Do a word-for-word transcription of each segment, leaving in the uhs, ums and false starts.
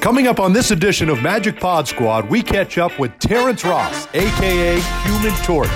Coming up on this edition of Magic Pod Squad, we catch up with Terrence Ross, a k a. Human Torch.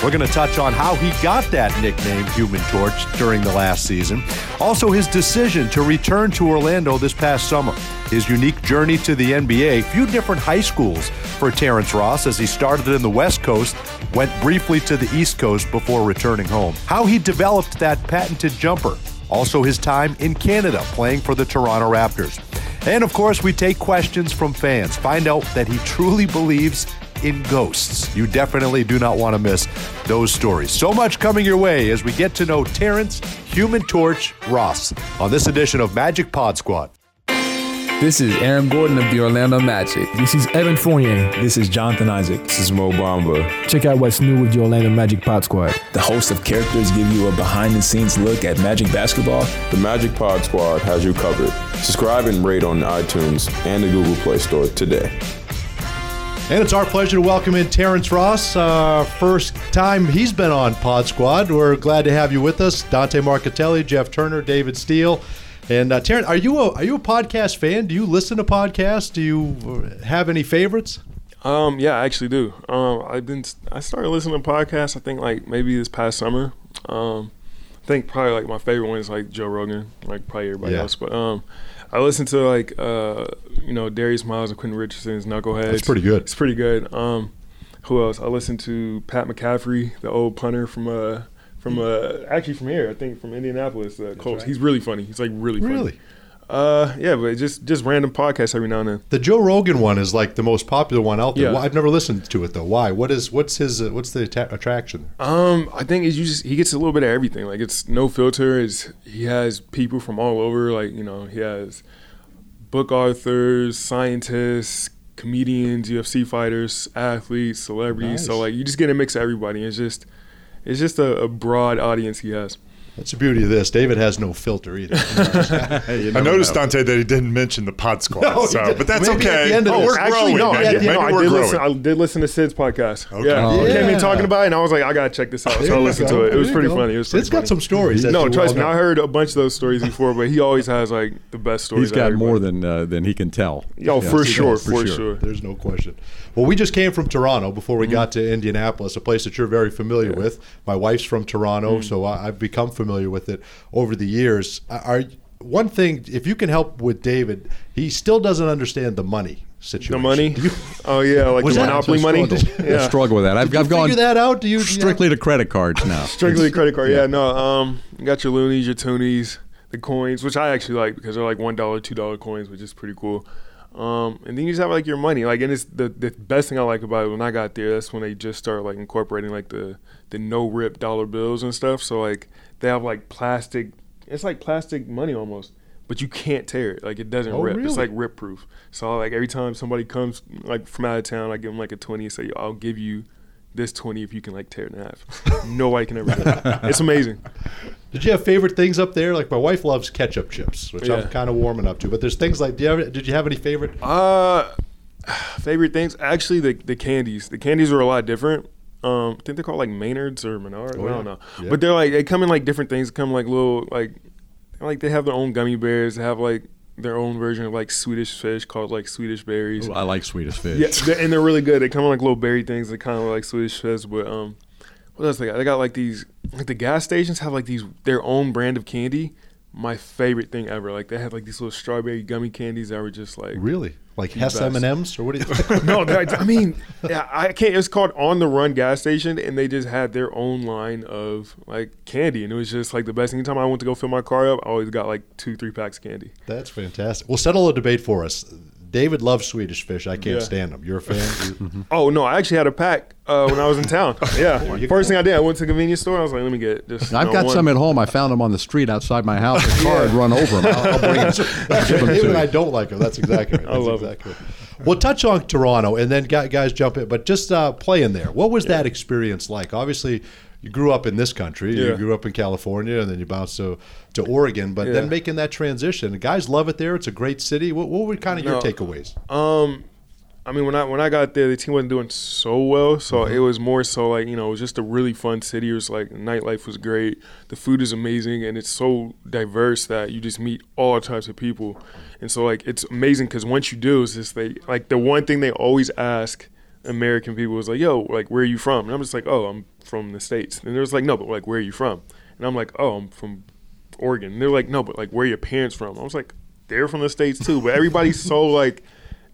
We're going to touch on how he got that nickname, Human Torch, during the last season. Also, his decision to return to Orlando this past summer. His unique journey to the N B A, a few different high schools for Terrence Ross as he started in the West Coast, went briefly to the East Coast before returning home. How he developed that patented jumper. Also, his time in Canada playing for the Toronto Raptors. And, of course, we take questions from fans. Find out that he truly believes in ghosts. You definitely do not want to miss those stories. So much coming your way as we get to know Terrence Human Torch Ross on this edition of Magic Pod Squad. This is Aaron Gordon of the Orlando Magic. This is Evan Fournier. This is Jonathan Isaac. This is Mo Bamba. Check out what's new with the Orlando Magic Pod Squad. The host of characters give you a behind-the-scenes look at Magic basketball. The Magic Pod Squad has you covered. Subscribe and rate on iTunes and the Google Play Store today. And it's our pleasure to welcome in Terrence Ross. Uh, first time he's been on Pod Squad. We're glad to have you with us. Dante Marcatelli, Jeff Turner, David Steele. And uh, Terrence, are you a are you a podcast fan? Do you listen to podcasts? Do you have any favorites? Um, yeah, I actually do. Um, I've been I started listening to podcasts. I think like maybe this past summer. Um, I think probably like my favorite one is like Joe Rogan, like probably everybody yeah. else. But um, I listen to like uh, you know Darius Miles and Quentin Richardson's Knuckleheads. That's pretty good. It's pretty good. Um, who else? I listen to Pat McCaffrey, the old punter from uh. From uh, actually from here, I think from Indianapolis, uh, Colts. Right. He's really funny. He's like really funny. Really? Uh, yeah, but just just random podcasts every now and then. The Joe Rogan one is like the most popular one out there. Yeah. I've never listened to it though. Why? What is what's his uh, what's the att- attraction? Um, I think it's you just he gets a little bit of everything. Like it's no filter. It's he has people from all over. Like you know he has book authors, scientists, comedians, U F C fighters, athletes, celebrities. Nice. So like you just get a mix of everybody. It's just. It's just a, a broad audience he has. That's the beauty of this. David has no filter either. Hey, I noticed, Dante, that he didn't mention the Pod Squad, no, so, but that's maybe okay. At the end of oh, this. We're actually, growing. No, yeah, maybe no, we're I did growing. Listen, I did listen to Sid's podcast. Okay. Yeah. Oh, yeah. He came in talking about it, and I was like, I got to check this out. So I listened to it. It was pretty funny. It was pretty Sid's funny. Got some stories. No, trust me. I heard a bunch of those stories before, but he always has like the best stories. He's got more than uh, than he can tell. Yo, yeah, for sure, for sure. There's no question. Well, we just came from Toronto before we got to Indianapolis, a place that you're very familiar with. My wife's from Toronto, so I've become familiar. familiar with it over the years. Are one thing, if you can help with David, he still doesn't understand the money situation. The money? You, oh yeah, like the monopoly money. Yeah. I struggle with that. I've, I've gone that out? Do you, strictly yeah. to credit cards now. Strictly to credit card. Yeah, yeah. no. Um, you got your loonies, your toonies, the coins, which I actually like because they're like one dollar, two dollar coins, which is pretty cool. Um, and then you just have like your money, like, and it's the, the best thing I like about it. When I got there, that's when they just started like incorporating like the the no rip dollar bills and stuff. So like. They have like plastic, it's like plastic money almost, but you can't tear it. Like it doesn't oh, rip. Really? It's like rip proof. So like every time somebody comes like from out of town, I give them like a twenty and say, I'll give you this twenty if you can like tear it in half. Nobody can ever do that. It's amazing. Did you have favorite things up there? Like my wife loves ketchup chips, which yeah. I'm kind of warming up to, but there's things like, do you have, did you have any favorite? Uh, favorite things? Actually, the, the candies. The candies were a lot different. Um, I think they're called like Maynards or Menards. Oh, yeah. I don't know. Yeah. But they're like, they come in like different things. They come like little, like, like they have their own gummy bears. They have like their own version of like Swedish fish called like Swedish berries. Ooh, I like Swedish fish. Yeah, they're, and they're really good. They come in like little berry things that kind of like Swedish fish. But um, what else they got? They got like these, like the gas stations have like these, their own brand of candy. My favorite thing ever. Like they had like these little strawberry gummy candies that were just like. Really? Like Hess M and M's or what do you think? No, I mean, I can't. It's called On the Run Gas Station, and they just had their own line of like candy, and it was just like the best. Anytime I went to go fill my car up, I always got like two, three packs of candy. That's fantastic. Well, settle a debate for us. David loves Swedish fish. I can't yeah. stand them. You're a fan? Mm-hmm. Oh, no. I actually had a pack uh, when I was in town. Yeah. First thing I did, I went to a convenience store. I was like, let me get this. I've no got one. Some at home. I found them on the street outside my house. A car yeah. had run over them. I'll, I'll bring them. David and I don't like them. That's exactly right. That's I love exactly it. Right. We'll touch on Toronto and then guys jump in. But just uh, playing there, what was yeah. that experience like? Obviously, you grew up in this country. Yeah. You grew up in California, and then you bounced to to Oregon. But yeah. then making that transition, guys love it there. It's a great city. What, what were kind of no, your takeaways? Um, I mean, when I when I got there, the team wasn't doing so well, so mm-hmm. it was more so like, you know, it was just a really fun city. It was like nightlife was great, the food is amazing, and it's so diverse that you just meet all types of people. And so like it's amazing because once you do, it's just they like the one thing they always ask American people is like, yo, like, where are you from? And I'm just like, oh, I'm from the States. And they're just like, no, but like, where are you from? And I'm like, oh, I'm from Oregon. And they're like, no, but like, where are your parents from? I was like, they're from the States too. But everybody's so like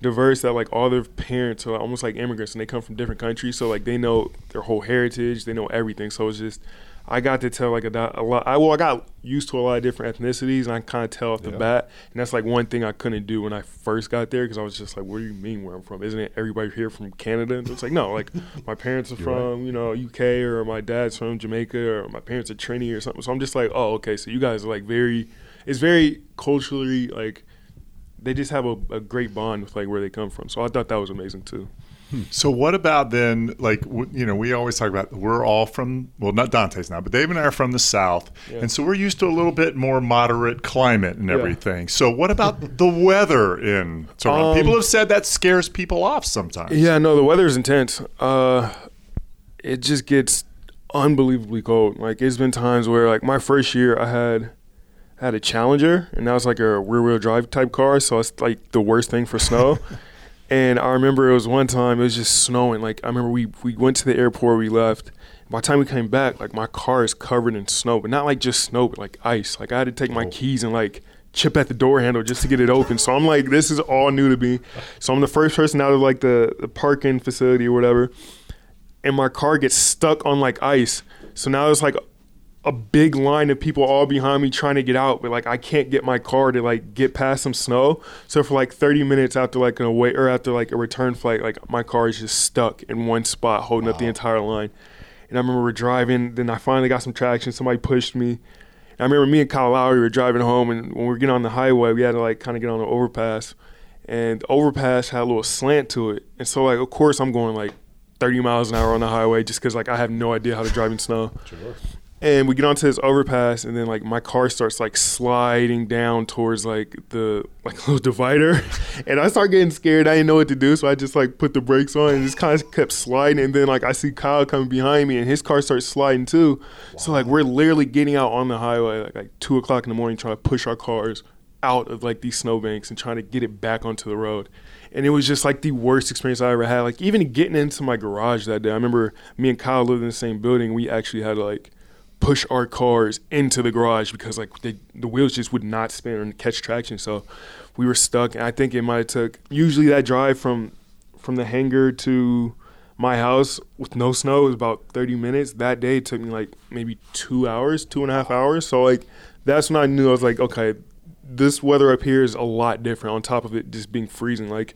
diverse that like all their parents are almost like immigrants and they come from different countries. So like they know their whole heritage, they know everything. So it's just, I got to tell like a, a lot, I, well, I got used to a lot of different ethnicities and I kind of tell off the yeah. bat. And that's like one thing I couldn't do when I first got there because I was just like, what do you mean where I'm from? Isn't it everybody here from Canada? And it's like, no, like my parents are You're from, right. you know, U K or my dad's from Jamaica or my parents are Trini or something. So I'm just like, oh, okay. So you guys are like very, it's very culturally like, they just have a, a great bond with like where they come from. So I thought that was amazing too. Hmm. So what about then, like, w- you know, we always talk about we're all from, well, not Dante's now, but Dave and I are from the South. Yeah. And so we're used to a little bit more moderate climate and everything. Yeah. So what about the weather in Toronto? Um, people have said that scares people off sometimes. Yeah, no, the weather is intense. Uh, it just gets unbelievably cold. Like, it's been times where, like, my first year I had... I had a Challenger, and that was like a rear-wheel drive type car, so it's like the worst thing for snow. And I remember it was one time, it was just snowing. Like, I remember we, we went to the airport, we left. By the time we came back, like, my car is covered in snow, but not like just snow, but like ice. Like, I had to take my oh. keys and like chip at the door handle just to get it open. So I'm like, this is all new to me. So I'm the first person out of like the, the parking facility or whatever, and my car gets stuck on like ice. So now it's like a big line of people all behind me trying to get out, but like I can't get my car to like get past some snow. So for like thirty minutes after like an away or after like a return flight, like my car is just stuck in one spot holding wow. up the entire line. And I remember we're driving, then I finally got some traction, somebody pushed me. And I remember me and Kyle Lowry were driving home, and when we were getting on the highway, we had to like kind of get on the overpass, and the overpass had a little slant to it. And so like, of course I'm going like thirty miles an hour on the highway just cause like I have no idea how to drive in snow. Sure. And we get onto this overpass, and then like my car starts like sliding down towards like the like little divider, and I start getting scared. I didn't know what to do, so I just like put the brakes on and just kind of kept sliding. And then like I see Kyle coming behind me, and his car starts sliding too. Wow. So like we're literally getting out on the highway like, like two o'clock in the morning, trying to push our cars out of like these snowbanks and trying to get it back onto the road. And it was just like the worst experience I ever had. Like even getting into my garage that day, I remember me and Kyle lived in the same building. We actually had like push our cars into the garage because like they, the wheels just would not spin and catch traction. So we were stuck, and I think it might have took, usually that drive from from the hangar to my house with no snow was about thirty minutes. That day it took me like maybe two hours, two and a half hours. So like that's when I knew, I was like, okay, this weather up here is a lot different on top of it just being freezing. Like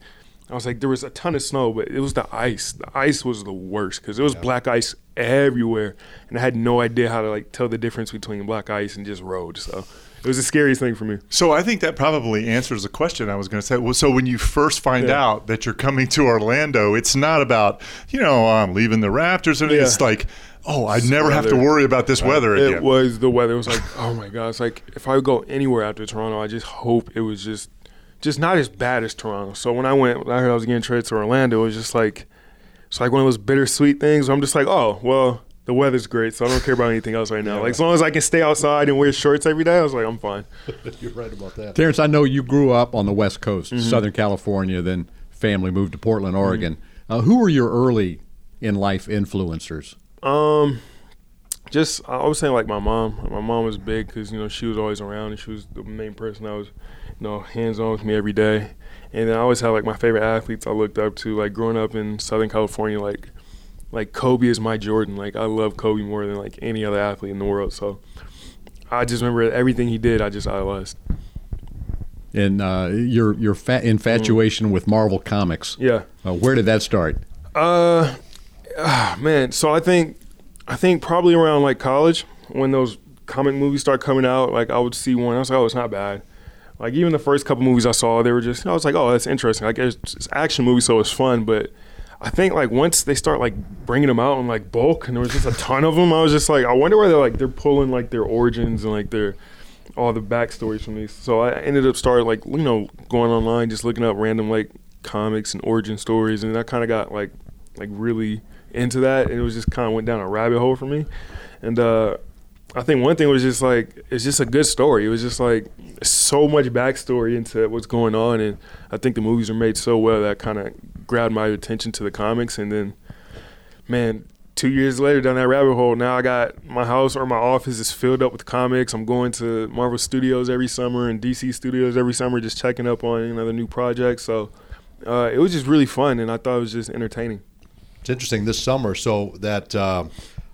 I was like, there was a ton of snow, but it was the ice. The ice was the worst because it was yeah. black ice everywhere, and I had no idea how to like tell the difference between black ice and just road. So it was the scariest thing for me. So I think that probably answers the question I was going to say. Well, so when you first find yeah. out that you're coming to Orlando, it's not about, you know, I'm leaving the Raptors. And yeah. it's like, oh, I never weather. have to worry about this right. weather again. It was the weather. It was like, oh, my God. It's like if I would go anywhere after Toronto, I just hope it was just just not as bad as Toronto. So when I went, I heard I was getting traded to Orlando, it was just like, it's like one of those bittersweet things where I'm just like, oh, well, the weather's great, so I don't care about anything else right now. Yeah. Like, as long as I can stay outside and wear shorts every day, I was like, I'm fine. You're right about that. Terrence, I know you grew up on the West Coast, mm-hmm. Southern California, then family moved to Portland, Oregon. Mm-hmm. Uh, who were your early in life influencers? Um, just, I was saying, like, my mom. My mom was big because, you know, she was always around, and she was the main person that was, you know, hands-on with me every day. And then I always had, like, my favorite athletes I looked up to. Like, growing up in Southern California, like, like Kobe is my Jordan. Like, I love Kobe more than, like, any other athlete in the world. So I just remember everything he did, I just idolized. And uh, your your fat infatuation mm. with Marvel Comics. Yeah. Uh, where did that start? Uh, ah, man, so I think I think probably around, like, college, when those comic movies start coming out, like, I would see one. I was like, oh, it's not bad. Like, even the first couple movies I saw, they were just, you know, I was like, oh, that's interesting. Like, it's, it's action movie, so it's fun. But I think, like, once they start, like, bringing them out in, like, bulk, and there was just a ton of them, I was just like, I wonder why they're, like, they're pulling, like, their origins and, like, their all the backstories from these. So I ended up starting, like, you know, going online, just looking up random, like, comics and origin stories, and I kind of got like like really into that, and it was just kind of went down a rabbit hole for me. And uh, I think one thing was just like, it's just a good story. It was just like so much backstory into what's going on, and I think the movies were made so well that kind of grabbed my attention to the comics. And then, man, two years later down that rabbit hole, now I got my house or my office is filled up with comics. I'm going to Marvel Studios every summer and D C Studios every summer, just checking up on another new project. So uh, it was just really fun, and I thought it was just entertaining. It's interesting this summer. So that uh,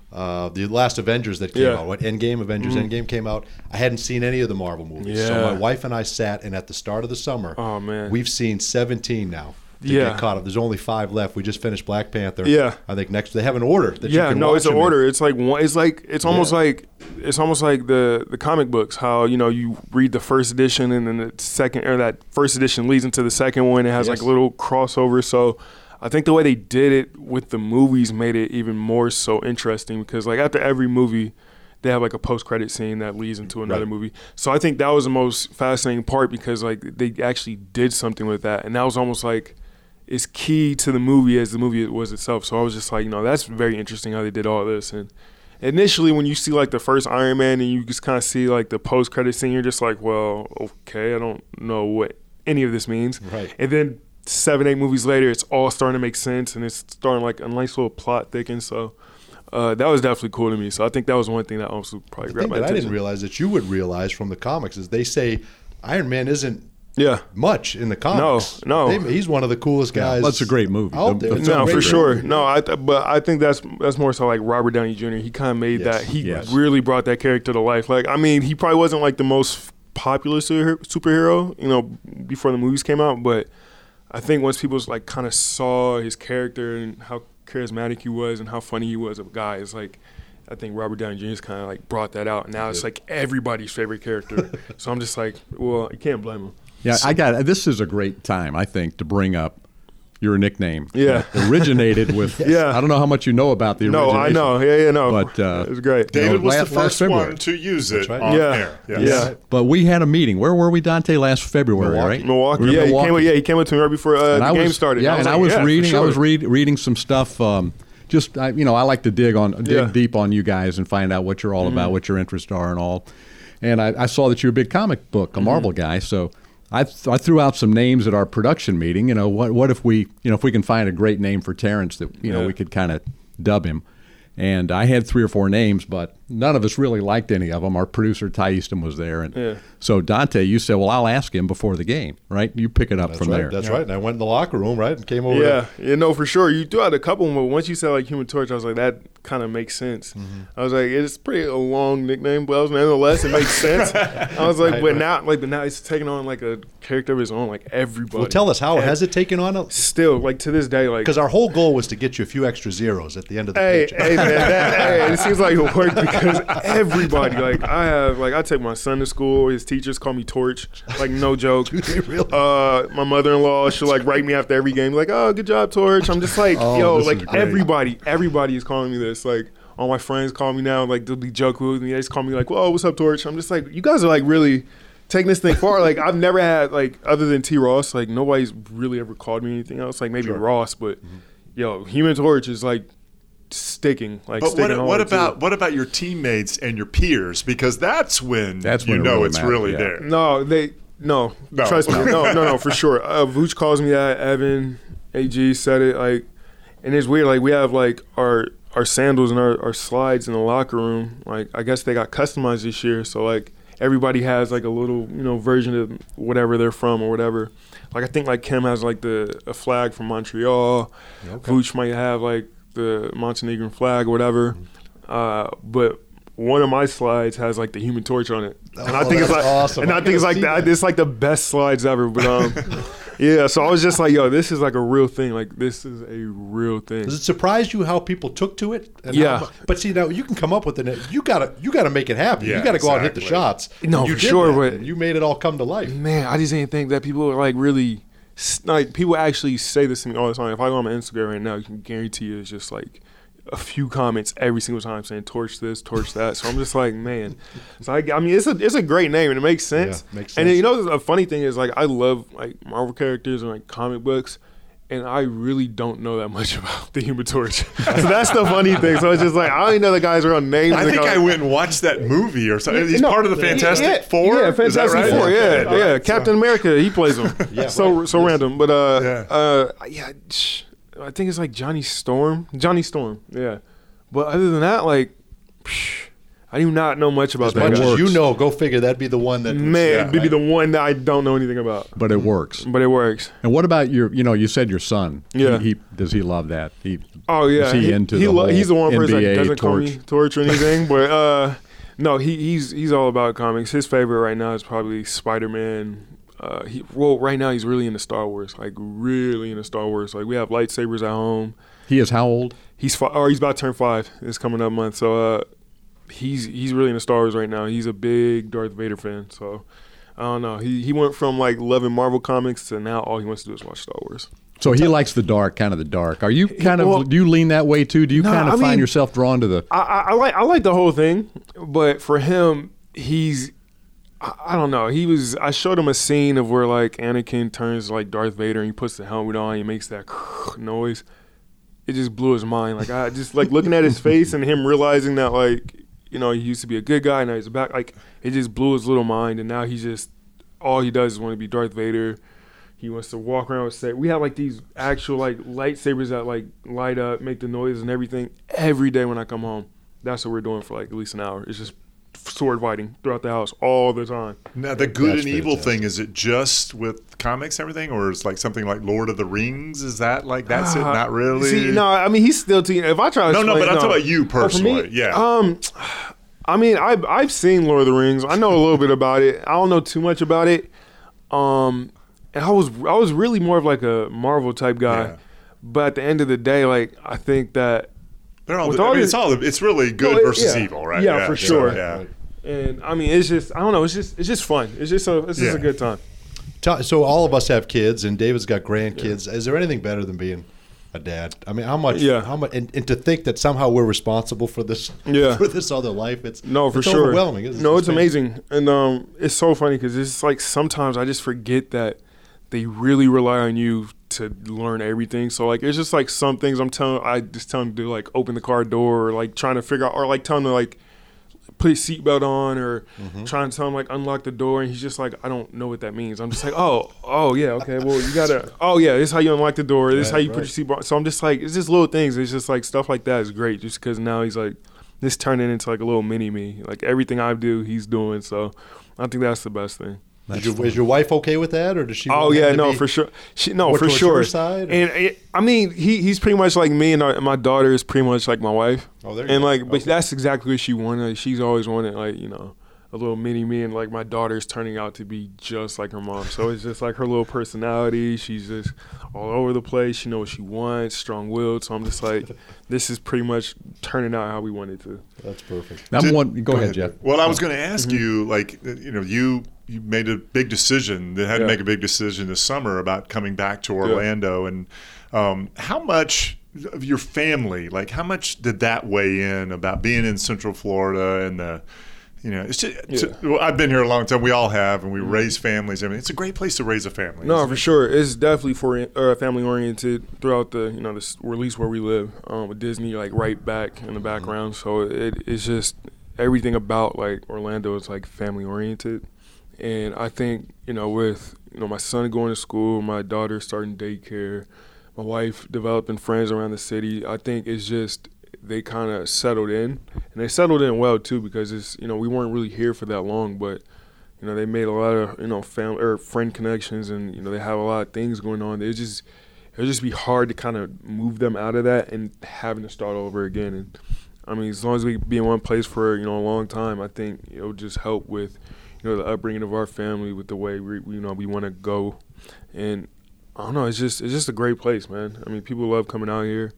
uh, the last Avengers that came yeah. out, what Endgame, Avengers mm-hmm. Endgame came out. I hadn't seen any of the Marvel movies. Yeah. So my wife and I sat, and at the start of the summer, oh, man. we've seen seventeen now. To yeah. get caught up. There's only five left. We just finished Black Panther. Yeah. I think next they have an order that yeah, you can no, watch it's an order. In. It's like one it's like it's almost yeah. like it's almost like the, the comic books, how, you know, you read the first edition and then the second or that first edition leads into the second one. It has yes. like a little crossover. So I think the way they did it with the movies made it even more so interesting, because like after every movie they have like a post-credit scene that leads into another right. movie. So I think that was the most fascinating part, because like they actually did something with that, and that was almost like is key to the movie as the movie was itself. So I was just like, you know, that's very interesting how they did all this. And initially when you see like the first Iron Man and you just kind of see like the post-credit scene, you're just like, well, okay, I don't know what any of this means. Right. And then seven, eight movies later, it's all starting to make sense, and it's starting like a nice little plot thickens. So uh, that was definitely cool to me. So I think that was one thing that also probably grabbed my attention. The thing that I didn't realize that you would realize from the comics is they say Iron Man isn't Yeah, much in the comics. No, no, they, he's one of the coolest guys. Yeah, that's a great movie. Out there. No, for sure. Movie. No, I th- but I think that's that's more so like Robert Downey Junior He kind of made yes. that. He yes. really brought that character to life. Like, I mean, he probably wasn't like the most popular super- superhero, you know, before the movies came out. But I think once people like kind of saw his character and how charismatic he was and how funny he was, a guy, it's like, I think Robert Downey Junior kind of like brought that out. Now it's like everybody's favorite character. So I'm just like, well, you can't blame him. Yeah, I got. This is a great time, I think, to bring up your nickname. Yeah, originated with. yeah. I don't know how much you know about the. No, I know. Yeah, yeah, no. But uh, it was great. David you know, was last, the first one to use it right. on yeah. air. Yes. Yeah, but we had a meeting. Where were we, Dante? Last February, Milwaukee. right? Milwaukee. We yeah, Milwaukee. He came, yeah, he came up to me right before uh, the was, game started. Yeah, and I was, and like, I was yeah, reading. Sure. I was read, reading some stuff. Um, just I, you know, I like to dig on, dig yeah. deep on you guys and find out what you're all mm-hmm. about, what your interests are, and all. And I, I saw that you're a big comic book, a Marvel guy, so. I, th- I threw out some names at our production meeting. You know, what what if we, you know, if we can find a great name for Terrence that, you know, yeah. we could kind of dub him. And I had three or four names, but none of us really liked any of them. Our producer, Ty Easton, was there. And yeah. so, Dante, you said, well, I'll ask him before the game, right? You pick it up That's from right. there. That's yeah. right. And I went in the locker room, right, and came over. Yeah, you know, for sure. You threw out a couple of them, but once you said, like, Human Torch, I was like, that kind of makes sense. Mm-hmm. I was like, it's pretty a long nickname, but I was, nonetheless, it makes sense. I was like, right, but, right. Now, like but now it's taking on, like, a character of his own, like, everybody. Well, tell us, how and has it taken on? A- still, like, to this day, like. Because our whole goal was to get you a few extra zeros at the end of the hey, page. Hey, man, that, hey, it seems like it worked because everybody, like, I have, like, I take my son to school. His teachers call me Torch, like, no joke. Uh, my mother-in-law, she'll, like, write me after every game, like, oh, good job, Torch. I'm just like, oh, yo, like, everybody, everybody is calling me this. Like, all my friends call me now, like, they'll be joking with me. They just call me, like, whoa, what's up, Torch? I'm just like, you guys are, like, really taking this thing far. Like, I've never had, like, other than T. Ross, like, nobody's really ever called me anything else. Like, maybe sure. Ross, but, mm-hmm. yo, Human Torch is, like, sticking like but sticking what, what about too. what about your teammates and your peers, because that's when that's you when know it really it's matters, really yeah. there no they no, no. trust me no no no for sure uh, Vooch calls me that. Evan A G said it, like, and it's weird, like, we have like our our sandals and our, our slides in the locker room. Like, I guess they got customized this year, so like everybody has like a little, you know, version of whatever they're from or whatever. Like, I think like Kim has like the a flag from Montreal. Okay. Vooch might have like the Montenegrin flag or whatever, uh, but one of my slides has like the Human Torch on it, oh, and I think it's like, awesome. and I, I think it's like that. The, it's like the best slides ever. But um, yeah, so I was just like, yo, this is like a real thing. Like, this is a real thing. Does it surprise you how people took to it? And yeah, how, but see, now you can come up with it. You gotta, you gotta make it happen. Yeah, you gotta go exactly. out and hit the shots. No, you for sure, that, but you made it all come to life. Man, I just didn't think that people were like really. Like, people actually say this to me all the time. If I go on my Instagram right now, you can guarantee it's just like a few comments every single time saying torch this, torch that. So I'm just like, man. It's like, I mean, it's a it's a great name and it makes sense. Yeah, makes sense. And then, you know, a funny thing is, like, I love like Marvel characters and like comic books, and I really don't know that much about the Human Torch. So that's the funny thing. So it's just like, I don't know the guy's real names. I think I went and watched that movie or something. He's no, part of the Fantastic yeah, Four. Yeah, Fantastic Is that right? Four. Yeah, yeah. yeah. Right. Captain so. America, he plays him. yeah, so right. so yes. random, but uh, yeah. uh, yeah. I think it's like Johnny Storm. Johnny Storm. Yeah, but other than that, like. Phew. I do not know much about as that. As much guy. As you know, go figure. That'd be the one that man, yeah, it'd right? be the one that I don't know anything about. But it works. But it works. And what about your? You know, you said your son. Yeah. He, he does he love that? He. Oh yeah. Is he, he into he the lo- whole He's the one N B A person that doesn't torch. Call me torch or anything. But uh, no, he, he's he's all about comics. His favorite right now is probably Spider-Man. Uh, he well, right now he's really into Star Wars. Like really into Star Wars. Like we have lightsabers at home. He is how old? He's fi- or he's about to turn five. It's coming up month. So. Uh, He's he's really in the stars right now. He's a big Darth Vader fan, so I don't know. He he went from like loving Marvel comics to now all he wants to do is watch Star Wars. So he likes the dark, kind of the dark. Are you kind of well, do you lean that way too? Do you nah, kind of I find mean, yourself drawn to the? I, I, I like I like the whole thing, but for him, he's I, I don't know. He was I showed him a scene of where like Anakin turns like Darth Vader and he puts the helmet on, and he makes that noise. It just blew his mind. Like I just like looking at his face and him realizing that like. You know, he used to be a good guy, now he's a back. Like, it just blew his little mind, and now he's just, all he does is want to be Darth Vader. He wants to walk around with say, we have, like, these actual, like, lightsabers that, like, light up, make the noise and everything. Every day when I come home, that's what we're doing for, like, at least an hour. It's just sword fighting throughout the house all the time. Now, the good that's and evil fantastic. Thing, is it just with comics and everything, or is, like, something like Lord of the Rings? Is that, like, that's uh, it? Not really? See, no, I mean, he's still teaching. If I try to No, explain, no, but I'm no. talking about you personally. Oh, for me, yeah. Um... I mean, I've, I've seen Lord of the Rings. I know a little bit about it. I don't know too much about it. Um, and I was I was really more of like a Marvel type guy. Yeah. But at the end of the day, like I think that They're all, the, all I mean, this, it's all it's really good no, it, versus yeah. evil, right? Yeah, yeah for yeah, sure. Yeah. And I mean, it's just I don't know. It's just it's just fun. It's just a it's just yeah. a good time. So all of us have kids, and David's got grandkids. Yeah. Is there anything better than being a dad? I mean, how much? Yeah. How much? And, and to think that somehow we're responsible for this. Yeah. For this other life, it's no, for it's sure. Overwhelming. It's, no, it's amazing, amazing. and um, it's so funny because it's like sometimes I just forget that they really rely on you to learn everything. So like, it's just like some things I'm telling, I just tell them to like open the car door, or like trying to figure out, or like telling them to like put a seatbelt on, or mm-hmm. trying to tell him like unlock the door, and he's just like, I don't know what that means. I'm just like, oh, oh yeah, okay, well you gotta, oh yeah, this is how you unlock the door, this is right, how you right. put your seatbelt on. So I'm just like, it's just little things. It's just like stuff like that is great, just because now he's like, this turning into like a little mini me. Like everything I do, he's doing. So I think that's the best thing. Is your, is your wife okay with that, or does she? Oh yeah, no, for sure. She no, for sure. And it, I mean, he he's pretty much like me, and our, my daughter is pretty much like my wife. Oh, there you go. And like, but that's exactly what she wanted. She's always wanted, like, you know, a little mini me, and like my daughter's turning out to be just like her mom. So it's just like her little personality. She's just all over the place. She knows what she wants. Strong willed. So I'm just like, this is pretty much turning out how we want it to. That's perfect. Now Did, one, go, go ahead, ahead, Jeff. Well, I was going to ask mm-hmm. you, like, you know, you. You made a big decision. They had yeah. to make a big decision this summer about coming back to Orlando. Yeah. And um, how much of your family, like how much did that weigh in about being in Central Florida and the, you know, it's just, yeah. to, well, I've been here a long time. We all have, and we mm-hmm. raise families. I mean, it's a great place to raise a family. No, for it? sure. It's definitely for uh, family oriented throughout the, you know, this, or at least where we live um, with Disney, like right back in the background. So it, it's just everything about like Orlando is like family oriented. And I think, you know, with, you know, my son going to school, my daughter starting daycare, my wife developing friends around the city, I think it's just they kind of settled in. And they settled in well, too, because, it's you know, we weren't really here for that long. But, you know, they made a lot of, you know, family or friend connections, and, you know, they have a lot of things going on. It just it'll just be hard to kind of move them out of that and having to start over again. And, I mean, as long as we be in one place for, you know, a long time, I think it'll just help with, you know, the upbringing of our family, with the way we, you know, we want to go. And I don't know, it's just it's just a great place, man. I mean, people love coming out here,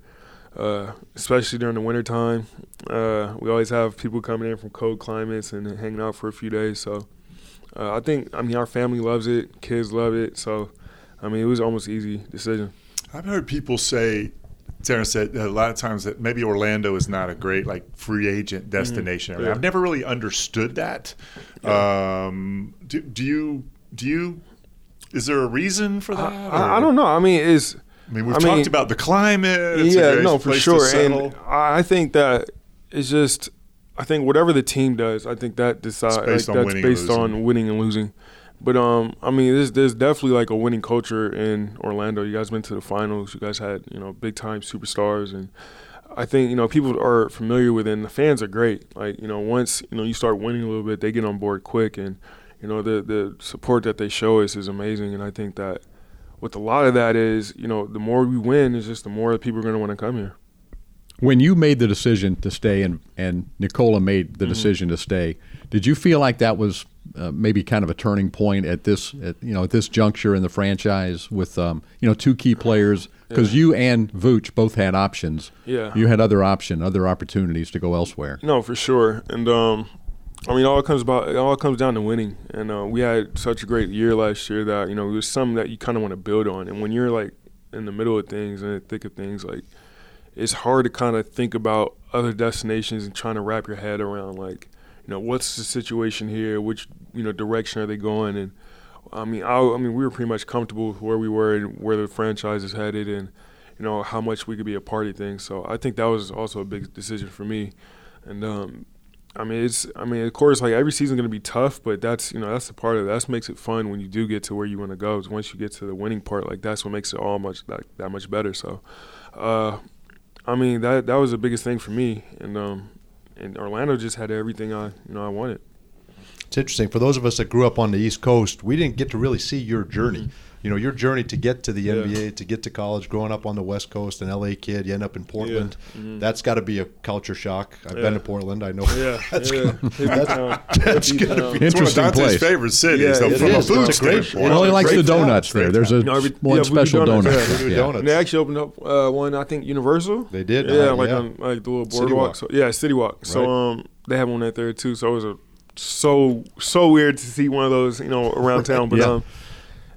uh, especially during the wintertime. Uh, we always have people coming in from cold climates and hanging out for a few days. So uh, I think, I mean, our family loves it. Kids love it. So, I mean, it was almost an easy decision. I've heard people say Terrence said a lot of times that maybe Orlando is not a great like free agent destination. Mm-hmm. Yeah. I've never really understood that. Yeah. Um, do, do you? Do you? Is there a reason for that? I, I don't know. I mean, is I mean we've I talked mean, about the climate. It's yeah, no, for sure. And I think that it's just. I think whatever the team does, I think that decides. Like, that's winning based on winning and losing. But um, I mean, there's there's definitely like a winning culture in Orlando. You guys went to the finals. You guys had you know big time superstars, and I think you know people are familiar with it. And the fans are great. Like you know, once you know you start winning a little bit, they get on board quick, and you know the the support that they show us is amazing. And I think that with a lot of that is you know the more we win, is just the more people are going to want to come here. When you made the decision to stay, and and Nicola made the mm-hmm. decision to stay, did you feel like that was Uh, maybe kind of a turning point at this, at, you know, at this juncture in the franchise with, um, you know, two key players? Because yeah. you and Vooch both had options. Yeah. You had other option, other opportunities to go elsewhere. No, for sure. And um, I mean, all it comes about, it all comes down to winning. And uh, we had such a great year last year that you know it was something that you kind of want to build on. And when you're like in the middle of things and in the thick of things, like it's hard to kind of think about other destinations and trying to wrap your head around like. You know, what's the situation here? Which, you know, direction are they going? And, I mean, I, I mean, we were pretty much comfortable with where we were and where the franchise is headed and, you know, how much we could be a part of things. So I think that was also a big decision for me. And, um, I mean, it's, I mean, of course, like, every season's going to be tough, but that's, you know, that's the part of it. That makes it fun when you do get to where you want to go. Is once you get to the winning part, like, that's what makes it all much that, that much better. So, uh, I mean, that that was the biggest thing for me. And, um And Orlando just had everything I, you know, I wanted. It's interesting. For those of us that grew up on the East Coast, we didn't get to really see your journey. Mm-hmm. You know, your journey to get to the yeah. N B A, to get to college, growing up on the West Coast, an L A kid, you end up in Portland. Yeah. Mm-hmm. That's got to be a culture shock. I've yeah. been to Portland. I know. Yeah, that's yeah. gonna, that's got to be interesting. It's one of Dante's place. favorite cities. Yeah, it from is. A food it's a great. Well, he likes the donuts there. There's a no, every, one yeah, special donut. Yeah. Yeah. Yeah. And they actually opened up uh, one, I think, Universal. They did. Yeah, uh, like yeah. on like the little boardwalk. So, yeah, City Walk. Right. So um, they have one out there too. So it was a so so weird to see one of those, you know, around town, but um.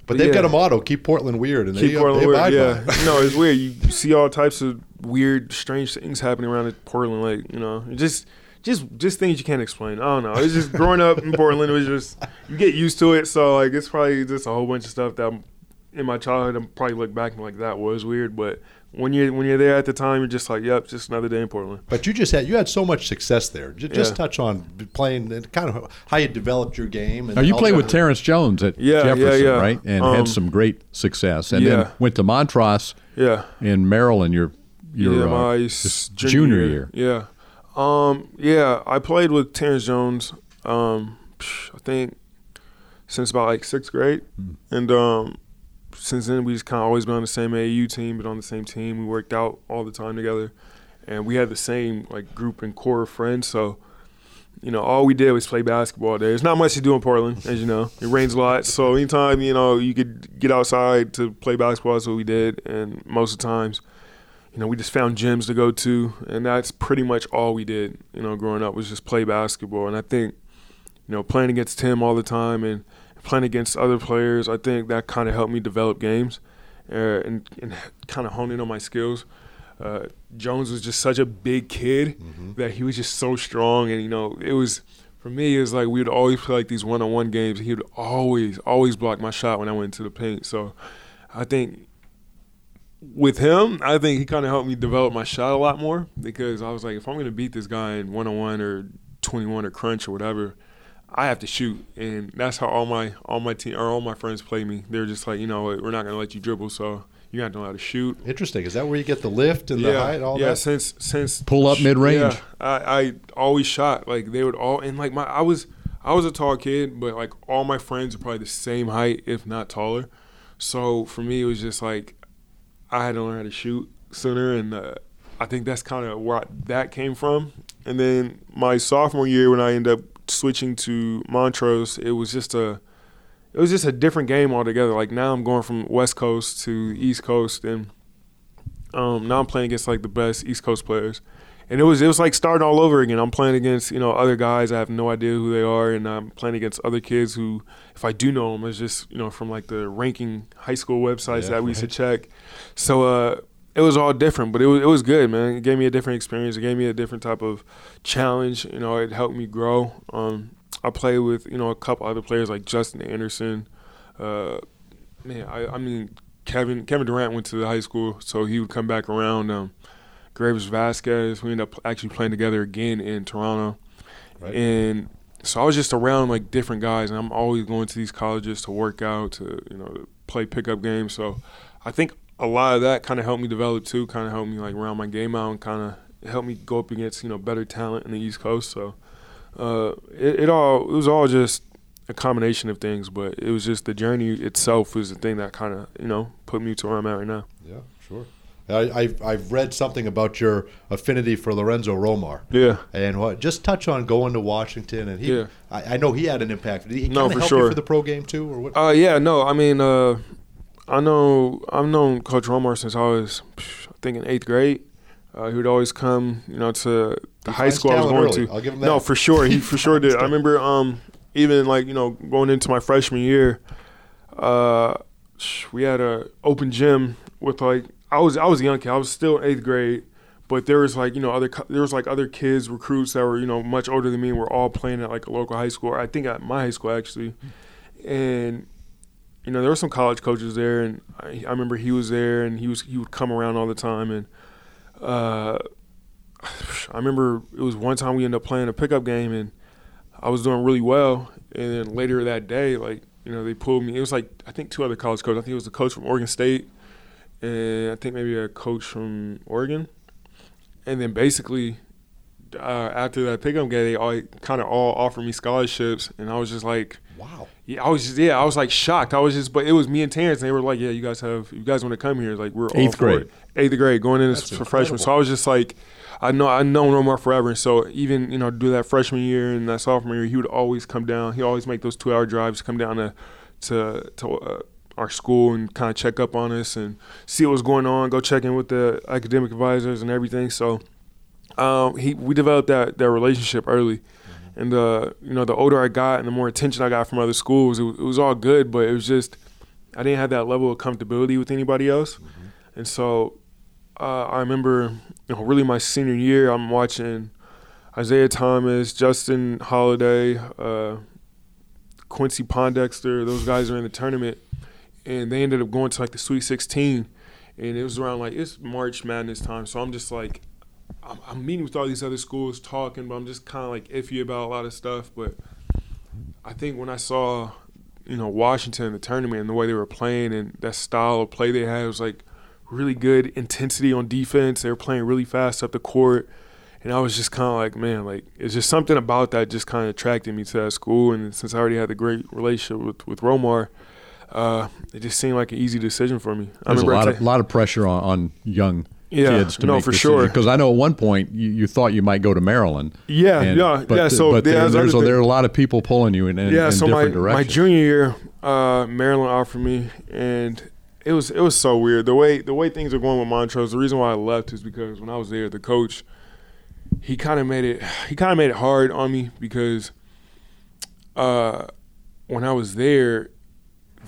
But they've yeah. got a motto, keep Portland weird. And keep they, Portland they weird, yeah. It. No, it's weird. You see all types of weird, strange things happening around Portland. Like, you know, just just, just things you can't explain. I don't know. It's just growing up in Portland, it was just, you get used to it. So, like, it's probably just a whole bunch of stuff that I'm, in my childhood, I probably look back and like, that was weird. But when you're, when you're there at the time, you're just like, yep, just another day in Portland. But you just had you had so much success there. Just, yeah. just touch on playing and kind of how you developed your game. And now, you played with Terrence Jones at yeah, Jefferson, yeah, yeah. right? And um, had some great success. And yeah. then went to Montrose yeah. in Maryland your, your yeah, uh, junior, junior year. Yeah. Um, yeah, I played with Terrence Jones, um, I think, since about like sixth grade. Mm. And um, since then, we just kind of always been on the same A A U team, but on the same team. We worked out all the time together, and we had the same like group and core of friends. So, you know, all we did was play basketball there. There's not much to do in Portland, as you know. It rains a lot, so anytime you know you could get outside to play basketball, that's what we did. And most of the times, you know, we just found gyms to go to, and that's pretty much all we did. You know, growing up was just play basketball. And I think, you know, playing against Tim all the time and playing against other players, I think that kind of helped me develop games uh, and, and kind of hone in on my skills. Uh, Jones was just such a big kid mm-hmm. that he was just so strong. And, you know, it was – for me, it was like we would always play like these one-on-one games. He would always, always block my shot when I went into the paint. So I think with him, I think he kind of helped me develop my shot a lot more because I was like, if I'm going to beat this guy in one-on-one or twenty-one or crunch or whatever – I have to shoot, and that's how all my all my team or all my friends play me. They're just like, you know, we're not gonna let you dribble, so you have to know how to shoot. Interesting. Is that where you get the lift and yeah, the height? All yeah, that. Yeah. Since since pull up mid range. Yeah, I, I always shot like they would all and like my I was I was a tall kid, but like all my friends are probably the same height, if not taller. So for me, it was just like I had to learn how to shoot sooner, and uh, I think that's kind of where I, that came from. And then my sophomore year, when I ended up switching to Montrose, it was just a it was just a different game altogether. Like now I'm going from West Coast to East Coast, and um, now I'm playing against like the best East Coast players, and it was it was like starting all over again. I'm playing against, you know, other guys I have no idea who they are, and I'm playing against other kids who, if I do know them, it's just, you know, from like the ranking high school websites yeah, that we right. used to check. So uh, it was all different, but it was it was good, man. It gave me a different experience. It gave me a different type of challenge. You know, it helped me grow. Um, I played with, you know, a couple other players like Justin Anderson. Uh, man, I, I mean, Kevin Kevin Durant went to the high school, so he would come back around. Um, Graves Vasquez, we ended up actually playing together again in Toronto. Right. And so I was just around, like, different guys, and I'm always going to these colleges to work out, to, you know, play pickup games. So I think a lot of that kind of helped me develop too, kind of helped me, like, round my game out and kind of helped me go up against, you know, better talent in the East Coast. So uh, it, it all it was all just a combination of things, but it was just the journey itself was the thing that kind of, you know, put me to where I'm at right now. Yeah, sure. I, I've, I've read something about your affinity for Lorenzo Romar. Yeah. And what, just touch on going to Washington. And he, yeah. I, I know he had an impact. Did he no, for help sure. you for the pro game too? Or what? Uh, yeah, no. I mean, uh, I know, I've known Coach Romar since I was, I think, in eighth grade. Uh, he would always come, you know, to the high school I was going early. to. I'll give him that. No, for sure. He for sure did. I remember um, even, like, you know, going into my freshman year, uh, we had a open gym with, like, I was I was a young kid. I was still eighth grade, but there was like you know other there was like other kids, recruits that were you know much older than me, and were all playing at like a local high school. Or I think at my high school actually, and you know there were some college coaches there, and I, I remember he was there, and he was he would come around all the time, and uh, I remember it was one time we ended up playing a pickup game, and I was doing really well, and then later that day, like you know they pulled me. It was like I think two other college coaches. I think it was the coach from Oregon State. And I think maybe a coach from Oregon. And then basically uh, after that pickup game, they all kind of all offered me scholarships. And I was just like, wow. Yeah, I was just, yeah, I was like shocked. I was just, but it was me and Terrence. And they were like, yeah, you guys have, you guys want to come here. Like we're all Eighth grade. Eighth grade going in as a freshman. So I was just like, I know, I know Romar forever. And so even, you know, do that freshman year and that sophomore year, he would always come down. He always make those two hour drives, come down to, to, to, uh, our school and kind of check up on us and see what was going on, go check in with the academic advisors and everything. So um, he we developed that that relationship early. Mm-hmm. And, uh, you know, the older I got and the more attention I got from other schools, it, it was all good, but it was just I didn't have that level of comfortability with anybody else. Mm-hmm. And so uh, I remember, you know, really my senior year, I'm watching Isaiah Thomas, Justin Holiday, uh, Quincy Pondexter. Those guys are in the tournament. And they ended up going to, like, the Sweet sixteen. And it was around, like, it's March Madness time. So I'm just, like, I'm, I'm meeting with all these other schools, talking, but I'm just kind of, like, iffy about a lot of stuff. But I think when I saw, you know, Washington in the tournament and the way they were playing and that style of play they had, it was, like, really good intensity on defense. They were playing really fast up the court. And I was just kind of like, man, like, it's just something about that just kind of attracted me to that school. And since I already had a great relationship with, with Romar, Uh, it just seemed like an easy decision for me. I There's a lot, of, lot of pressure on, on young yeah, kids to no, make for decisions. Sure. Because I know at one point you, you thought you might go to Maryland. Yeah, and, yeah, but, yeah. So, but yeah, there, there, so there are a lot of people pulling you in, in, yeah, in so different my, directions. My junior year, uh, Maryland offered me, and it was it was so weird. The way the way things are going with Montrose, the reason why I left is because when I was there, the coach, he kind of made it he kind of made it hard on me because uh, when I was there,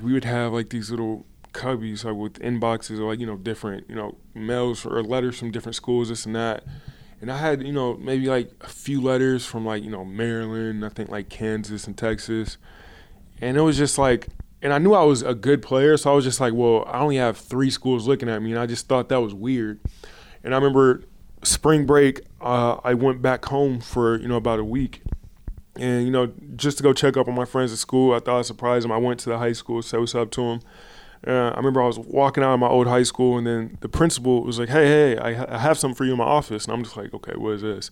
we would have like these little cubbies like with inboxes or like, you know, different, you know, mails or letters from different schools, this and that. And I had, you know, maybe like a few letters from like, you know, Maryland, I think like Kansas and Texas. And it was just like, and I knew I was a good player. So I was just like, well, I only have three schools looking at me. And I just thought that was weird. And I remember spring break, uh, I went back home for, you know, about a week. And, you know, just to go check up on my friends at school, I thought I'd surprise them. I went to the high school, said what's up to them. Uh, I remember I was walking out of my old high school, and then the principal was like, hey, hey, I, ha- I have something for you in my office. And I'm just like, okay, what is this?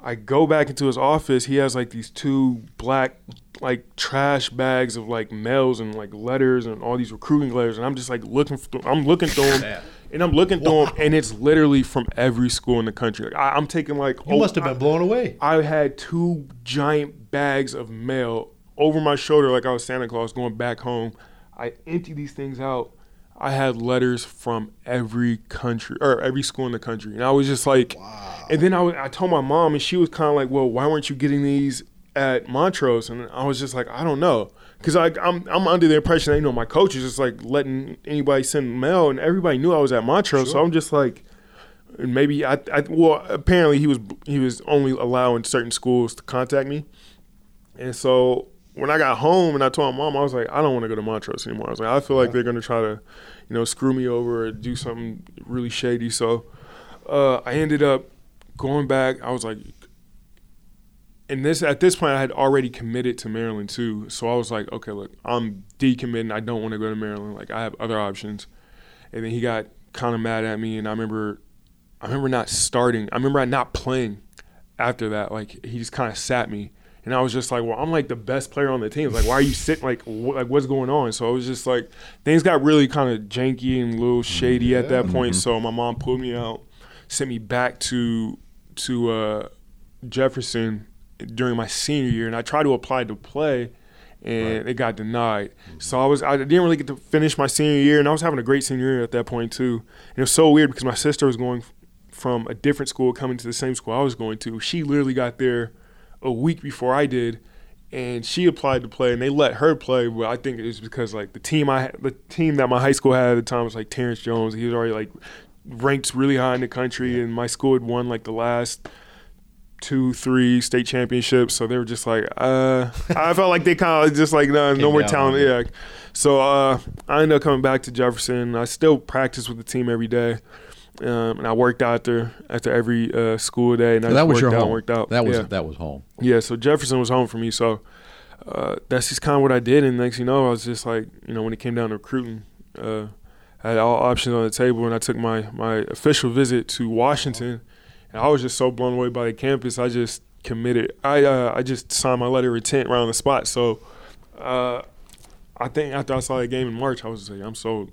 I go back into his office. He has, like, these two black, like, trash bags of, like, mails and, like, letters and all these recruiting letters. And I'm just, like, looking through I'm looking through them. And I'm looking through wow. them, and it's literally from every school in the country. Like, I, I'm taking like you oh, must have been I, blown away. I had two giant bags of mail over my shoulder, like I was Santa Claus going back home. I emptied these things out. I had letters from every country or every school in the country, and I was just like, wow. And then I, I told my mom, and she was kind of like, well, why weren't you getting these at Montrose, and I was just like, I don't know. Because I'm I'm under the impression that, you know, my coach is just, like, letting anybody send mail, and everybody knew I was at Montrose. Sure. So I'm just like, maybe I, I – well, apparently he was he was only allowing certain schools to contact me. And so when I got home and I told my mom, I was like, I don't want to go to Montrose anymore. I was like, I feel like they're going to try to, you know, screw me over or do something really shady. So uh, I ended up going back. I was like – And this at this point, I had already committed to Maryland, too. So I was like, okay, look, I'm decommitting. I don't want to go to Maryland. Like, I have other options. And then he got kind of mad at me. And I remember I remember not starting. I remember I not playing after that. Like, he just kind of sat me. And I was just like, well, I'm, like, the best player on the team. Like, why are you sitting? Like, wh- like what's going on? So it was just like things got really kind of janky and a little shady yeah. at that point. Mm-hmm. So my mom pulled me out, sent me back to, to uh, Jefferson during my senior year, and I tried to apply to play, and right. it got denied. Mm-hmm. So I was I didn't really get to finish my senior year, and I was having a great senior year at that point too. And it was so weird because my sister was going from a different school coming to the same school I was going to. She literally got there a week before I did, and she applied to play, and they let her play. But I think it was because like the team I the team that my high school had at the time was like Terrence Jones. He was already like ranked really high in the country, yeah. and my school had won like the last two, three state championships. So they were just like, uh, I felt like they kind of just like, nah, no more talent. Yeah. So uh, I ended up coming back to Jefferson. I still practiced with the team every day. Um, and I worked out there after every uh, school day. And so I that was worked your out, home. Worked out. That was, yeah. that was home. Yeah. So Jefferson was home for me. So uh, that's just kind of what I did. And next, you know, I was just like, you know, when it came down to recruiting, uh, I had all options on the table. And I took my, my official visit to Washington. And I was just so blown away by the campus. I just committed. I uh, I just signed my letter of intent right on the spot. So uh, I think after I saw the game in March, I was just like, I'm sold.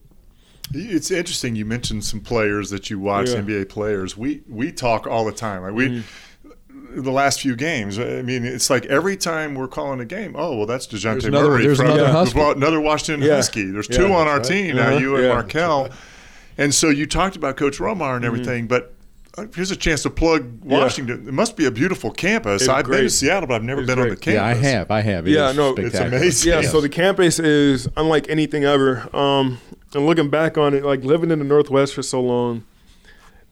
It's interesting you mentioned some players that you watch, yeah. N B A players. We we talk all the time. Like we, mm-hmm. the last few games. I mean, it's like every time we're calling a game. Oh well, that's DeJounte there's another, Murray there's from another, Husky. another Washington yeah. Husky. There's yeah, two on our right. team uh-huh. now. You and yeah, Markell. Right. And so you talked about Coach Romar and everything, mm-hmm. but. Here's a chance to plug Washington. Yeah. It must be a beautiful campus. I've great. been to Seattle, but I've never been great. on the campus. Yeah, I have. I have. It yeah, no, it's amazing. Yeah, yes. So the campus is unlike anything ever. Um, and looking back on it, like living in the Northwest for so long,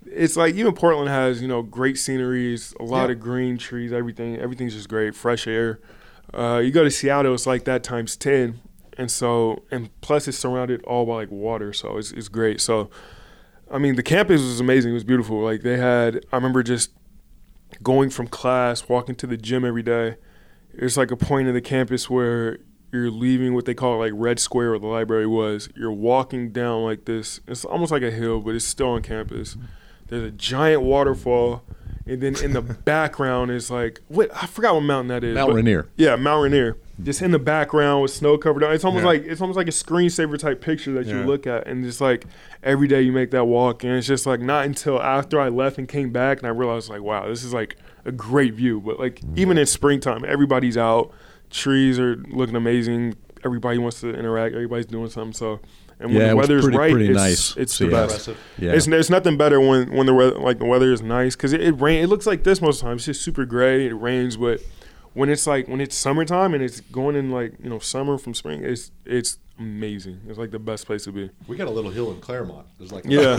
it's like even Portland has, you know, great sceneries, a lot yeah. of green trees, everything. Everything's just great, fresh air. Uh, you go to Seattle, it's like that times ten. And so, and plus it's surrounded all by like water, so it's it's great. So. I mean, the campus was amazing. It was beautiful. Like, they had – I remember just going from class, walking to the gym every day. It's like a point in the campus where you're leaving what they call, like, Red Square, where the library was. You're walking down like this. It's almost like a hill, but it's still on campus. There's a giant waterfall. And then in the background is, like – what I forgot what mountain that is. Mount but, Rainier. Yeah, Mount Rainier. Just in the background with snow covered down. It's almost yeah. like it's almost like a screensaver type picture that yeah. you look at, and just like every day you make that walk, and it's just like not until after I left and came back and I realized like, wow, this is like a great view. But like even in springtime, everybody's out, trees are looking amazing, everybody wants to interact, everybody's doing something. So and when yeah, the weather's pretty, right, pretty it's, nice. it's the yeah. best. Yeah. It's there's nothing better when when the weather like the weather is nice because it, it rain. It looks like this most of the time. It's just super gray. It rains, but when it's like when it's summertime and it's going in like you know summer from spring, it's it's amazing. It's like the best place to be. We got a little hill in Claremont. There's like yeah,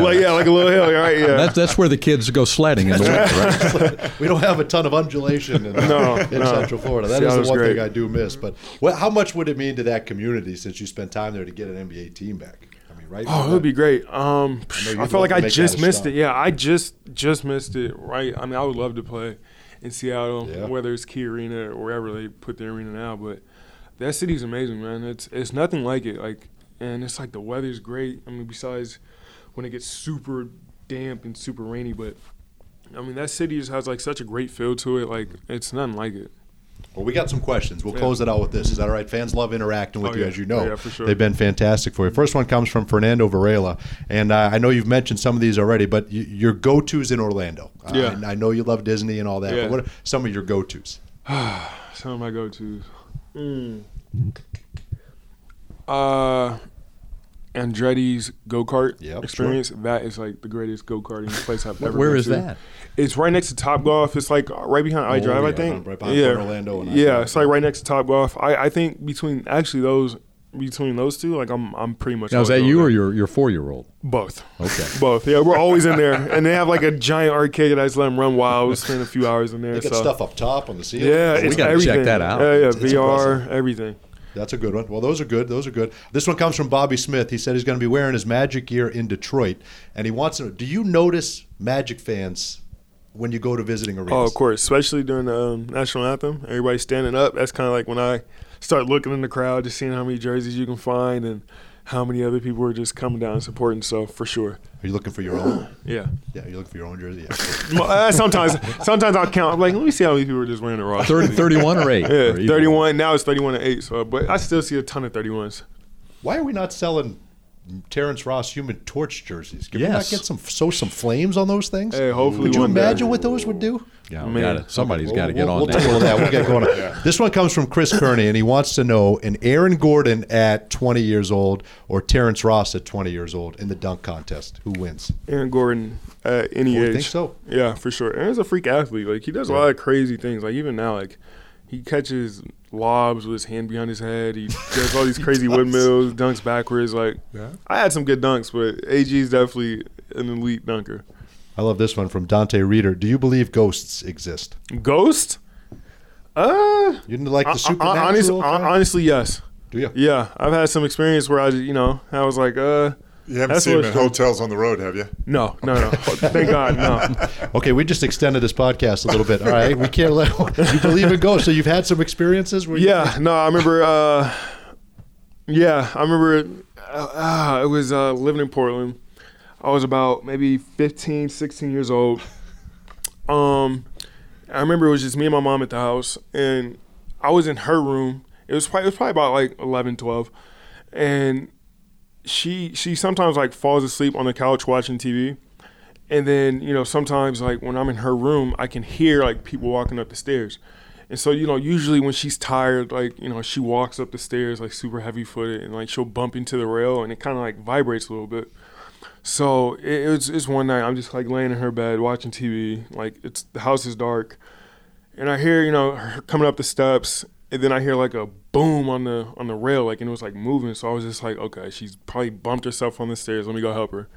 like yeah, like a little hill. Right, yeah. That's that's where the kids go sledding in the winter. Right? We don't have a ton of undulation in, no, in no. Central Florida. That See, is the one great. thing I do miss. But what, how much would it mean to that community since you spent time there to get an N B A team back? I mean, right? Oh, it would be great. Um, I, I felt like I just missed stop. it. Yeah, I just just missed it. Right. I mean, I would love to play in Seattle, yeah. whether it's Key Arena or wherever they put their arena now, but that city's amazing, man. It's it's nothing like it. Like, and it's like the weather's great. I mean, besides when it gets super damp and super rainy, but I mean that city just has like such a great feel to it. Like, it's nothing like it. Well, we got some questions. We'll yeah. close it out with this. Is that all right? Fans love interacting with oh, you, yeah. as you know. Yeah, for sure. They've been fantastic for you. First one comes from Fernando Varela. And uh, I know you've mentioned some of these already, but y- your go-tos in Orlando. Uh, yeah. And I know you love Disney and all that, yeah. but what are some of your go-tos? Some of my go-tos. Mm. Uh, Andretti's go-kart yep, experience. Sure. That is like the greatest go-karting place I've ever been. Where is to. that? It's right next to Topgolf. It's like right behind oh, iDrive, yeah, I think. Right behind yeah. Orlando. And yeah, I it's like right next to Topgolf. I, I think between actually those between those two, like I'm I'm pretty much. Now is that you there. or your your four-year-old? Both. Okay. Both. Yeah, we're always in there, and they have like a giant arcade that I just let them run wild. We spend a few hours in there. They got so. stuff up top on the ceiling. Yeah, it's we gotta everything. check that out. Yeah, yeah, it's, V R, it's everything. That's a good one. Well, those are good. Those are good. This one comes from Bobby Smith. He said he's going to be wearing his Magic gear in Detroit, and he wants to know, do you notice Magic fans when you go to visiting arenas? Oh, of course, especially during the um, National Anthem. Everybody's standing up. That's kind of like when I start looking in the crowd, just seeing how many jerseys you can find and how many other people are just coming down and supporting. So, for sure. Are you looking for your own? Yeah. Yeah, you're looking for your own jersey? Yeah. well, uh, sometimes sometimes I'll count. I'm like, let me see how many people are just wearing the Ross. thirty, thirty-one or eight? Yeah, or thirty-one. Now it's thirty-one and eight. So, but I still see a ton of thirty-ones. Why are we not selling Terrence Ross Human Torch jerseys? Can yes. we not get some, sow some flames on those things? Hey, hopefully. Could you imagine day. what those would do? Yeah, we gotta, somebody's okay, got to we'll, get we'll, on we'll that. We'll that. We'll get going on. Yeah. This one comes from Chris Kearney, and he wants to know, an Aaron Gordon at twenty years old or Terrence Ross at twenty years old in the dunk contest, who wins? Aaron Gordon at any age. I think so. Yeah, for sure. Aaron's a freak athlete. Like, he does yeah. a lot of crazy things. Like, even now, like, he catches lobs with his hand behind his head. He does all these crazy windmills, dunks backwards. Like, yeah. I had some good dunks, but A G's definitely an elite dunker. I love this one from Dante Reader. Do you believe ghosts exist? Ghosts? Uh, you didn't like the supernatural? Honest, honestly, yes. Do you? Yeah. I've had some experience where I, you know, I was like, uh. You haven't seen them in hotels on the road, have you? No, no, no. Thank God, no. Okay, we just extended this podcast a little bit. All right, we can't let you believe in ghosts. So you've had some experiences where yeah, you. Yeah, no, I remember. Uh, yeah, I remember. Uh, it was uh, living in Portland. I was about maybe fifteen, sixteen years old. Um, I remember it was just me and my mom at the house, and I was in her room. It was probably, it was probably about like eleven, twelve. And she she sometimes like falls asleep on the couch watching T V. And then, you know, sometimes like when I'm in her room, I can hear like people walking up the stairs. And so, you know, usually when she's tired, like, you know, she walks up the stairs like super heavy footed and like she'll bump into the rail and it kind of like vibrates a little bit. So it, it was, it's one night, I'm just like laying in her bed watching T V, like it's the house is dark, and I hear, you know, her coming up the steps, and then I hear like a boom on the on the rail, like, and it was like moving. So I was just like, okay, she's probably bumped herself on the stairs, let me go help her.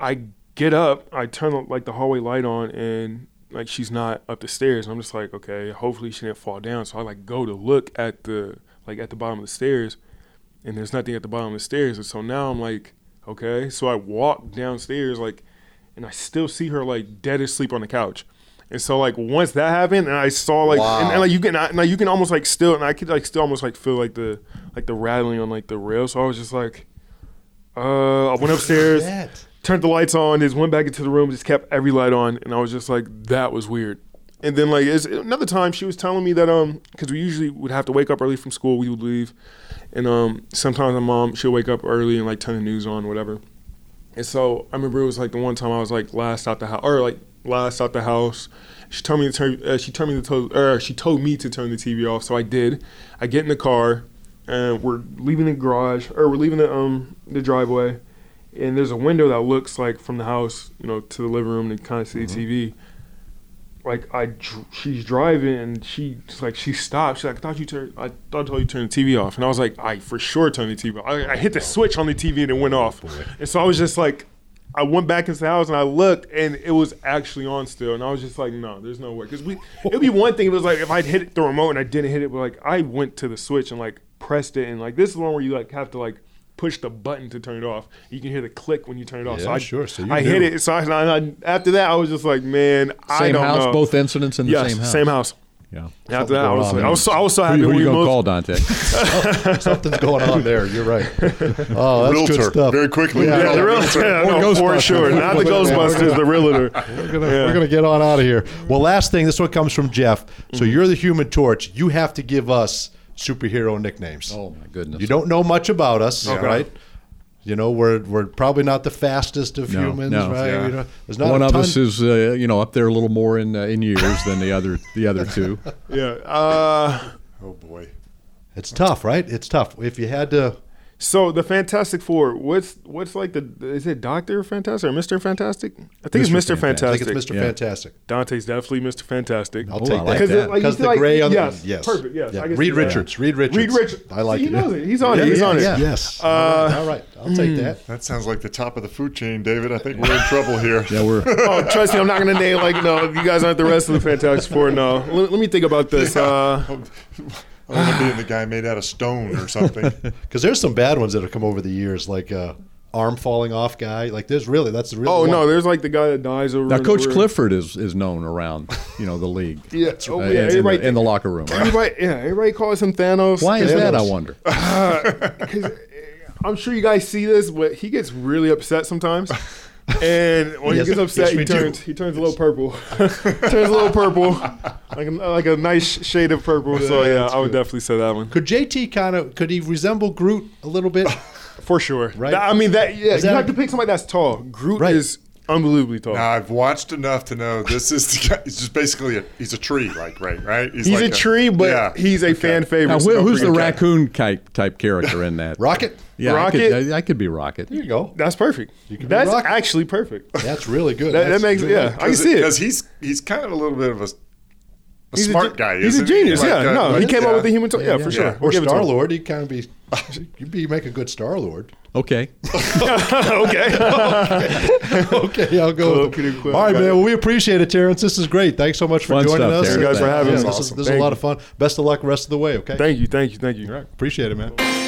I get up, I turn like the hallway light on, and like she's not up the stairs. I'm just like, okay, hopefully she didn't fall down. So I like go to look at the like at the bottom of the stairs, and there's nothing at the bottom of the stairs. And so now I'm like, okay, so I walk downstairs, like, and I still see her like dead asleep on the couch. And so like once that happened, and I saw like, wow. and, and like you can, and, like, you can almost like still, and I could like still almost like feel like the like the rattling on like the rail. So I was just like, uh, I went upstairs, turned the lights on, just went back into the room, just kept every light on, and I was just like, that was weird. And then like it's, another time, she was telling me that um, because we usually would have to wake up early from school, we would leave. And um, sometimes my mom, she'll wake up early and like turn the news on, whatever. And so I remember it was like the one time I was like last out the house, or like last out the house. She told me to turn, uh, she told me to, or she told me to turn the T V off. So I did. I get in the car, and we're leaving the garage, or we're leaving the um the driveway, and there's a window that looks like from the house, you know, to the living room to kind of see mm-hmm. the T V. Like I, she's driving and she like she stopped. She's like, I thought you turned. I thought I told you to turn the T V off. And I was like, I for sure turned the T V off. I, I hit the switch on the T V and it went off. And so I was just like, I went back into the house and I looked and it was actually on still. And I was just like, no, there's no way. Because we, it'd be one thing if it was like if I'd hit the remote and I didn't hit it, but like I went to the switch and like pressed it, and like this is the one where you like have to like push the button to turn it off. You can hear the click when you turn it off. Yeah, so I, sure. So you I hit it. So I, I, after that, I was just like, man, same I don't house, know. Same house, both incidents in the yes, same house. same house. Yeah. After Something that, I was, like, I was so, I was so happy. Who, who you gonna call, Dante? Something's going on there. You're right. Oh, that's realtor. Good stuff. Very quickly. Yeah, yeah, the realtor. Yeah, no, for sure. Not the Ghostbusters, the realtor. We're gonna, yeah. we're gonna get on out of here. Well, last thing. This one comes from Jeff. So mm-hmm. you're the Human Torch. You have to give us superhero nicknames. Oh my goodness! You don't know much about us, okay. right? You know, we're we're probably not the fastest of no, humans, no, right? Yeah. You know, there's not one a of ton. us is uh, you know up there a little more in uh, in years than the other the other two. Yeah. Uh, oh boy, it's tough, right? It's tough. If you had to So the Fantastic Four, what's what's like the is it Doctor Fantastic or Mister Fantastic? I think Mister it's Mister Fantastic. Fantastic. I think it's Mister Yeah. Fantastic. Dante's definitely Mister Fantastic. I'll oh, take I like that because like, the like, gray on yes, the yes, perfect. Yes, yeah. I guess Reed Richards. That. Reed Richards. Reed Richards. I like so it. He knows it. He's on yeah, it. He's yeah, on yeah. it. Yes. Uh, all, right. all right. I'll take mm. that. That sounds like the top of the food chain, David. I think we're in trouble here. Yeah, we're. Oh, trust me. I'm not going to name like no. You guys aren't the rest of the Fantastic Four. No. Let, let me think about this. Uh, I want to be in the guy made out of stone or something. Because there's some bad ones that have come over the years, like uh, arm falling off guy. Like there's really that's the real. Oh one. No, there's like the guy that dies over. Now Coach over. Clifford is, is known around, you know, the league. yeah, oh, uh, yeah, in, everybody, in, the, in the locker room. Right? Everybody, yeah, everybody calls him Thanos. Why is Thanos. that? I wonder. Uh, I'm sure you guys see this, but he gets really upset sometimes. And when yes, he gets upset, yes, he turns. Do. He turns a little purple. turns a little purple, like a, like a nice shade of purple. Yeah, so yeah, I would good. definitely say that one. Could J T kind of could he resemble Groot a little bit? For sure, right? That, I mean that. Yeah, that you have a, to pick somebody that's tall. Groot right. is unbelievably tall. Now I've watched enough to know this is the guy, he's just basically a, he's a tree, like right, right. He's, he's like a, a tree, but yeah, he's a okay. fan favorite. Now, who, who's the raccoon type type character in that? Rocket. Yeah, Rocket. I could, I, I could be Rocket. There you go. That's perfect. You could That's be Rocket. actually perfect. That's really good. that, that makes really yeah. I can see it because he's he's kind of a little bit of a, a smart a, guy. He's isn't a genius. He? Yeah, like, no, he came yeah. up with the human. To- yeah, yeah, yeah, for sure. Yeah. Or Star Lord. He'd kind of be. You'd be make a good Star Lord. Okay. okay. okay. Okay. I'll go. Cool. With All right, man. Well, we appreciate it, Terrence. This is great. Thanks so much for fun joining us. Thank you guys for having us. This is a lot of fun. Best of luck rest of the way. Okay. Thank you. Thank you. Thank you. Appreciate it, man.